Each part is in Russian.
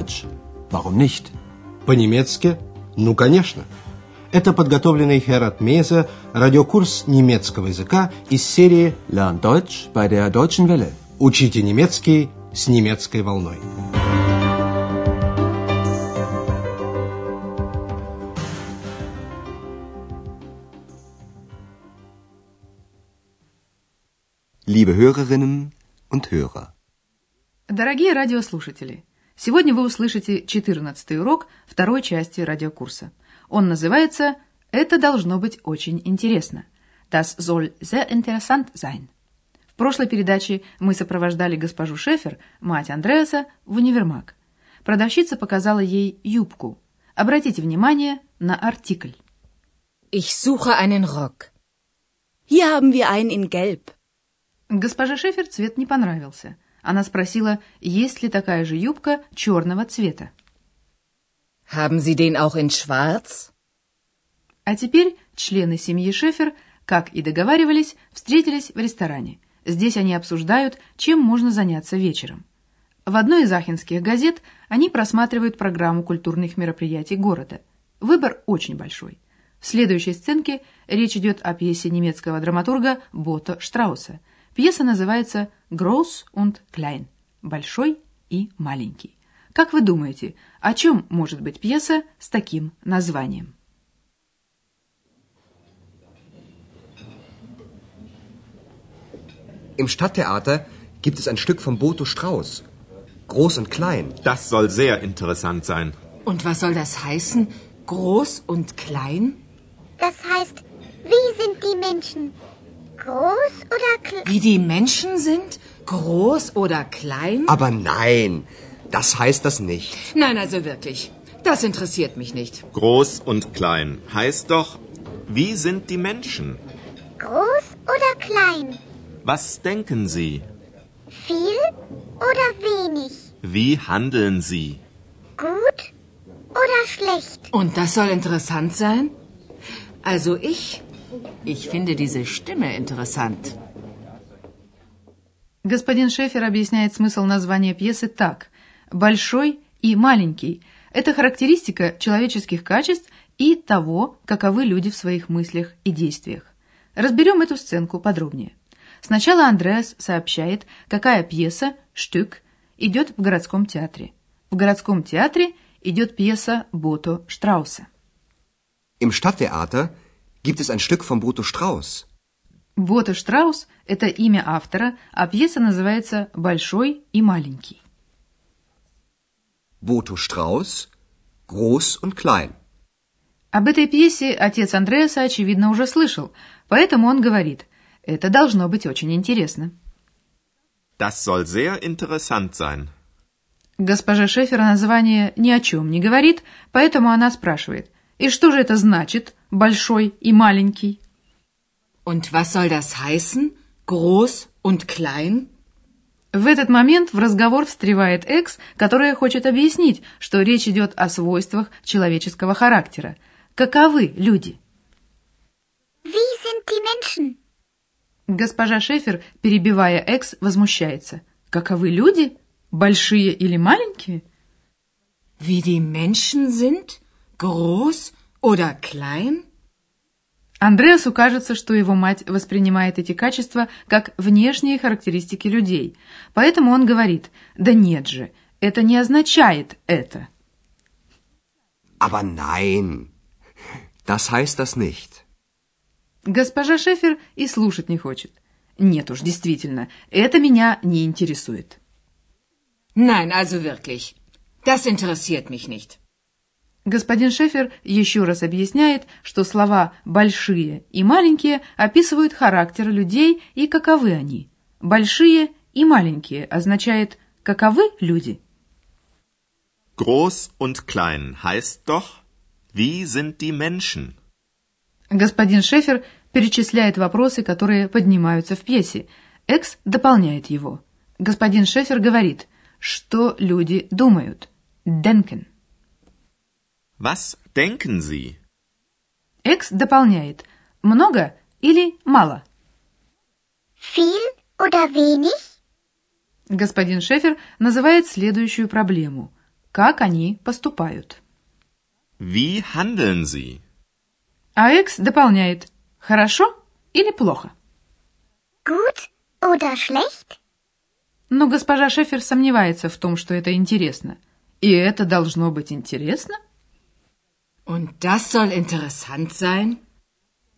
Deutsch. Warum nicht? По-немецки? Ну, конечно. Это подготовленный Herrат Meyze радиокурс немецкого языка из серии Lern Deutsch bei der Deutschen Welle. Учите немецкий с немецкой волной. Liebe Hörerinnen und Hörer. Дорогие радиослушатели, сегодня вы услышите 14-й урок второй части радиокурса. Он называется «Это должно быть очень интересно». Das soll sehr interessant sein. В прошлой передаче мы сопровождали госпожу Шефер, мать Андреаса, в универмаг. Продавщица показала ей юбку. Обратите внимание на артикль. Ich suche einen Rock. Hier haben wir einen in gelb. Госпоже Шефер цвет не понравился. Она спросила, есть ли такая же юбка черного цвета. Haben Sie den auch in schwarz? А теперь члены семьи Шефер, как и договаривались, встретились в ресторане. Здесь они обсуждают, чем можно заняться вечером. В одной из ахенских газет они просматривают программу культурных мероприятий города. Выбор очень большой. В следующей сценке речь идет о пьесе немецкого драматурга Бото Штрауса. Пьеса называется «Groß und Klein» – «Большой и маленький». Как вы думаете, о чем может быть пьеса с таким названием? Im Stadttheater gibt es ein Stück von Botho Strauss. Groß und klein. Das soll sehr interessant sein. Und was soll das heißen? Groß und klein? Das heißt, wie sind die Menschen? Groß oder klein? Wie die Menschen sind? Groß oder klein? Aber nein. Das heißt das nicht. Nein, also wirklich. Das interessiert mich nicht. Groß und klein heißt doch, wie sind die Menschen? Groß oder klein? Was denken Sie? Viel oder wenig? Wie handeln Sie? Gut oder schlecht? Und das soll interessant sein? Also ich finde diese Stimme interessant. Господин Шефер объясняет смысл названия пьесы так. Большой и маленький – это характеристика человеческих качеств и того, каковы люди в своих мыслях и действиях. Разберем эту сценку подробнее. Сначала Андреас сообщает, какая пьеса, штюк, идет в городском театре. В городском театре идет пьеса Бото Штрауса. Im Stadttheater gibt es ein Stück von Botho Strauss. Бото Штраус – это имя автора, а пьеса называется «Большой и маленький». Botho Strauss, Groß und Klein. Об этой пьесе отец Андреаса, очевидно, уже слышал, поэтому он говорит, это должно быть очень интересно. Das soll sehr interessant sein. Госпожа Шефер название ни о чем не говорит, поэтому она спрашивает, и что же это значит, большой и маленький? Und was soll das heißen, groß und klein? В этот момент в разговор встревает Экс, которая хочет объяснить, что речь идет о свойствах человеческого характера. Каковы люди? Wie sind die Menschen? Госпожа Шефер, перебивая Экс, возмущается. Каковы люди? Большие или маленькие? Wie die Menschen sind? Groß oder klein? Андреасу кажется, что его мать воспринимает эти качества как внешние характеристики людей. Поэтому он говорит, да нет же, это не означает это. Aber nein, das heißt das nicht. Госпожа Шефер и слушать не хочет. Нет уж, действительно, это меня не интересует. Nein, also wirklich, das interessiert mich nicht. Господин Шефер еще раз объясняет, что слова «большие» и «маленькие» описывают характер людей и каковы они. «Большие» и «маленькие» означает «каковы люди». Groß und klein heißt doch, wie sind die Menschen? Господин Шефер перечисляет вопросы, которые поднимаются в пьесе. Экс дополняет его. Господин Шефер говорит, что люди думают. Denken. Was denken Sie? Экс дополняет. Много или мало? Viel oder wenig? Господин Шефер называет следующую проблему. Как они поступают? Wie handeln sie? А Экс дополняет: хорошо или плохо? Gut oder schlecht? Но госпожа Шефер сомневается в том, что это интересно. И это должно быть интересно. Und das soll interessant sein?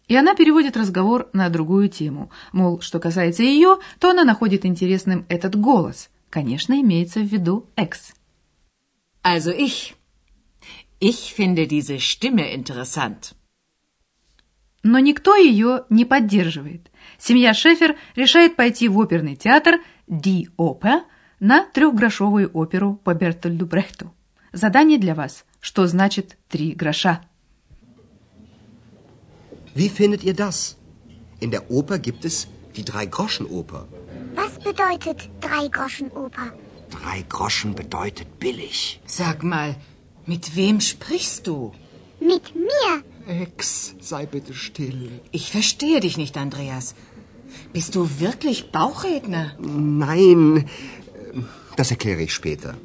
И она переводит разговор на другую тему. Мол, что касается ее, то она находит интересным этот голос. Конечно, имеется в виду Экс. Also ich finde diese Stimme interessant. Но никто ее не поддерживает. Семья Шефер решает пойти в оперный театр «Ди Опер» на 3-грошовую оперу по Бертольду Брехту. Задание для вас. Что значит 3 гроша? Wie findet ihr das? In der Oper gibt es die Dreigroschenoper. Was bedeutet Dreigroschenoper? 3 Groschen bedeutet billig. Sag mal, mit wem sprichst du? Mit mir. Ex, sei bitte still. Ich verstehe dich nicht, Andreas. Bist du wirklich Bauchredner? Nein, das erkläre ich später.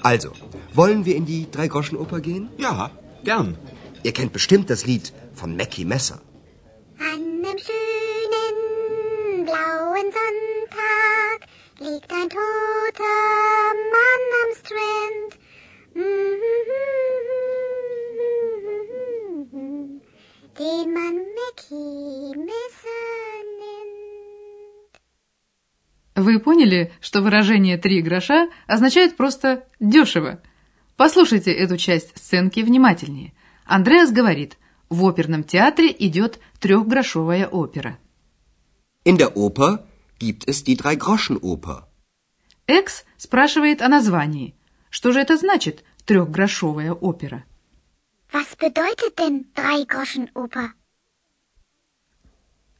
Also, wollen wir in die Dreigroschenoper gehen? Ja, gern. Ihr kennt bestimmt das Lied von Mackie Messer. An einem schönen blauen Sonntag liegt ein toter Mann am Strand. Den man Mackie Messer nennt. Вы поняли, что выражение 3 гроша означает просто дешево. Послушайте эту часть сценки внимательнее. Андреас говорит: в оперном театре идет 3-грошовая опера. In der Oper gibt es die Dreigroschenoper. Экс спрашивает о названии. Что же это значит 3-грошовая опера? Was bedeutet denn Dreigroschenoper?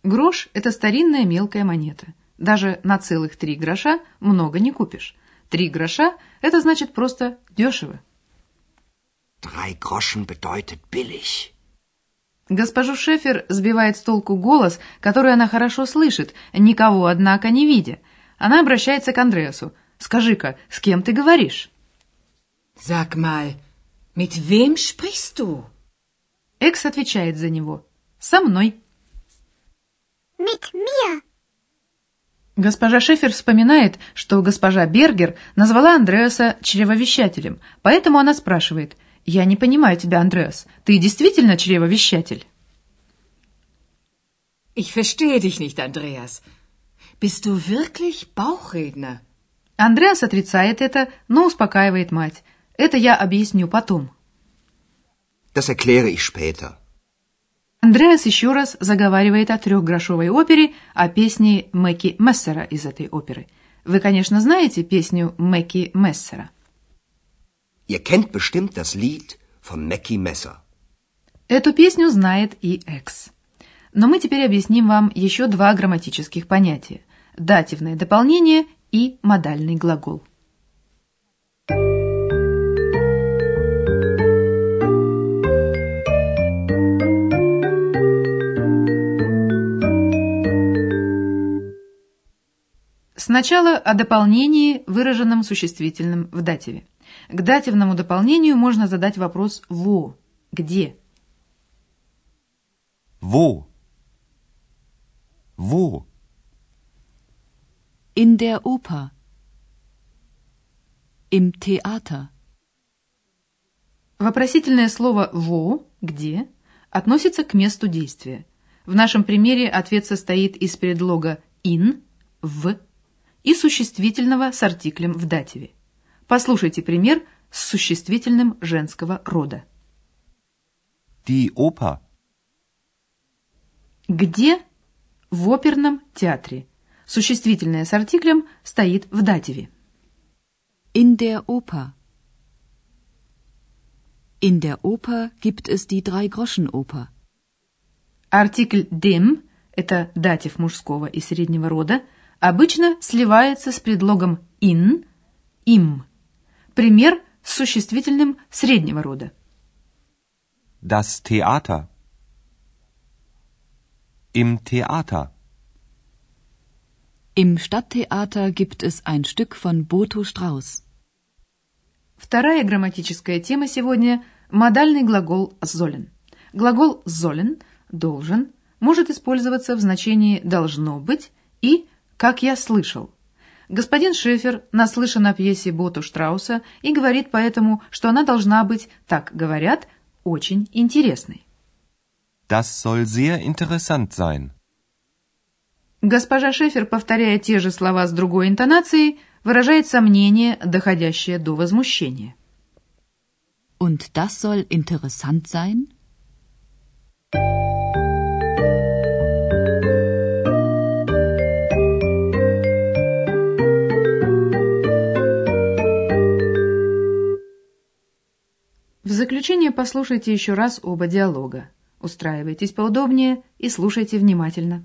Грош – это старинная мелкая монета. Даже на целых 3 гроша много не купишь. 3 гроша – это значит просто дешево. Drei Groschen bedeutet billig. Госпожу Шефер сбивает с толку голос, который она хорошо слышит, никого, однако, не видя. Она обращается к Андреасу. «Скажи-ка, с кем ты говоришь?» «Sag mal, mit wem sprichst du?» Экс отвечает за него. «Со мной». «Mit mir». Госпожа Шефер вспоминает, что госпожа Бергер назвала Андреаса чревовещателем, поэтому она спрашивает: «Я не понимаю тебя, Андреас. Ты действительно чревовещатель?» Ich verstehe dich nicht, Andreas. Bist du wirklich Bauchredner? Андреас отрицает это, но успокаивает мать. Это я объясню потом. Das erkläre ich später. Андреас еще раз заговаривает о 3-грошовой опере, о песне Mackie Messera из этой оперы. Вы, конечно, знаете песню Mackie Messera. Ihr kennt bestimmt das Lied von Mackie Messer. Эту песню знает и Экс. Но мы теперь объясним вам еще 2 грамматических понятия: дативное дополнение и модальный глагол. Сначала о дополнении, выраженном существительным в дативе. К дативному дополнению можно задать вопрос «во» – «где?». Wo. Wo. In der Oper. Im Theater. Вопросительное слово «во» – «где?» относится к месту действия. В нашем примере ответ состоит из предлога «in» – «в» и существительного с артиклем в дативе. Послушайте пример с существительным женского рода. Die Oper. Где? В оперном театре. Существительное с артиклем стоит в дативе. In der Oper. In der Oper gibt es die Dreigroschenoper. Артикль dem, это датив мужского и среднего рода, обычно сливается с предлогом in, им. Пример с существительным среднего рода. Das Theater. Im Theater. Im Stadttheater gibt es ein Stück von Botho Strauss. Вторая грамматическая тема сегодня – модальный глагол sollen. Глагол sollen – должен, может использоваться в значении «должно быть» и «как я слышал». Господин Шефер наслышан о пьесе Бото Штрауса и говорит поэтому, что она должна быть, так говорят, очень интересной. Das soll sehr interessant sein. Госпожа Шефер, повторяя те же слова с другой интонацией, выражает сомнение, доходящее до возмущения. Und das soll interessant sein? В заключение послушайте еще раз оба диалога. Устраивайтесь поудобнее и слушайте внимательно.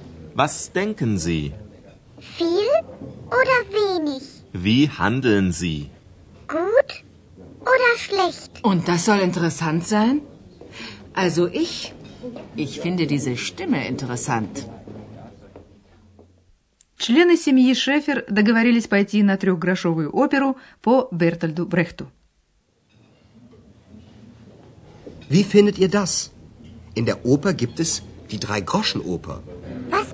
Was denken Sie? Viel oder wenig? Wie handeln Sie? Gut oder schlecht? Und das soll interessant sein? Also ich finde diese Stimme interessant. Члены семьи Шефер договорились пойти на трехгрошовую оперу по Бертольду Брехту. Wie findet ihr das? In der Oper gibt es die Dreigroschenoper. Was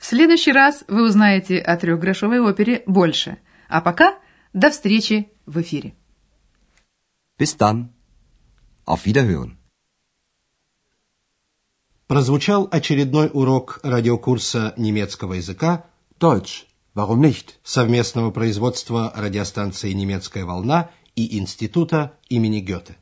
В следующий раз вы узнаете о трехгрошовой опере больше. А пока до встречи в эфире. Bis dann. Auf Wiederhören. Прозвучал очередной урок радиокурса немецкого языка Deutsch, warum nicht? Совместного производства радиостанции «Немецкая волна» и Института имени Гёте.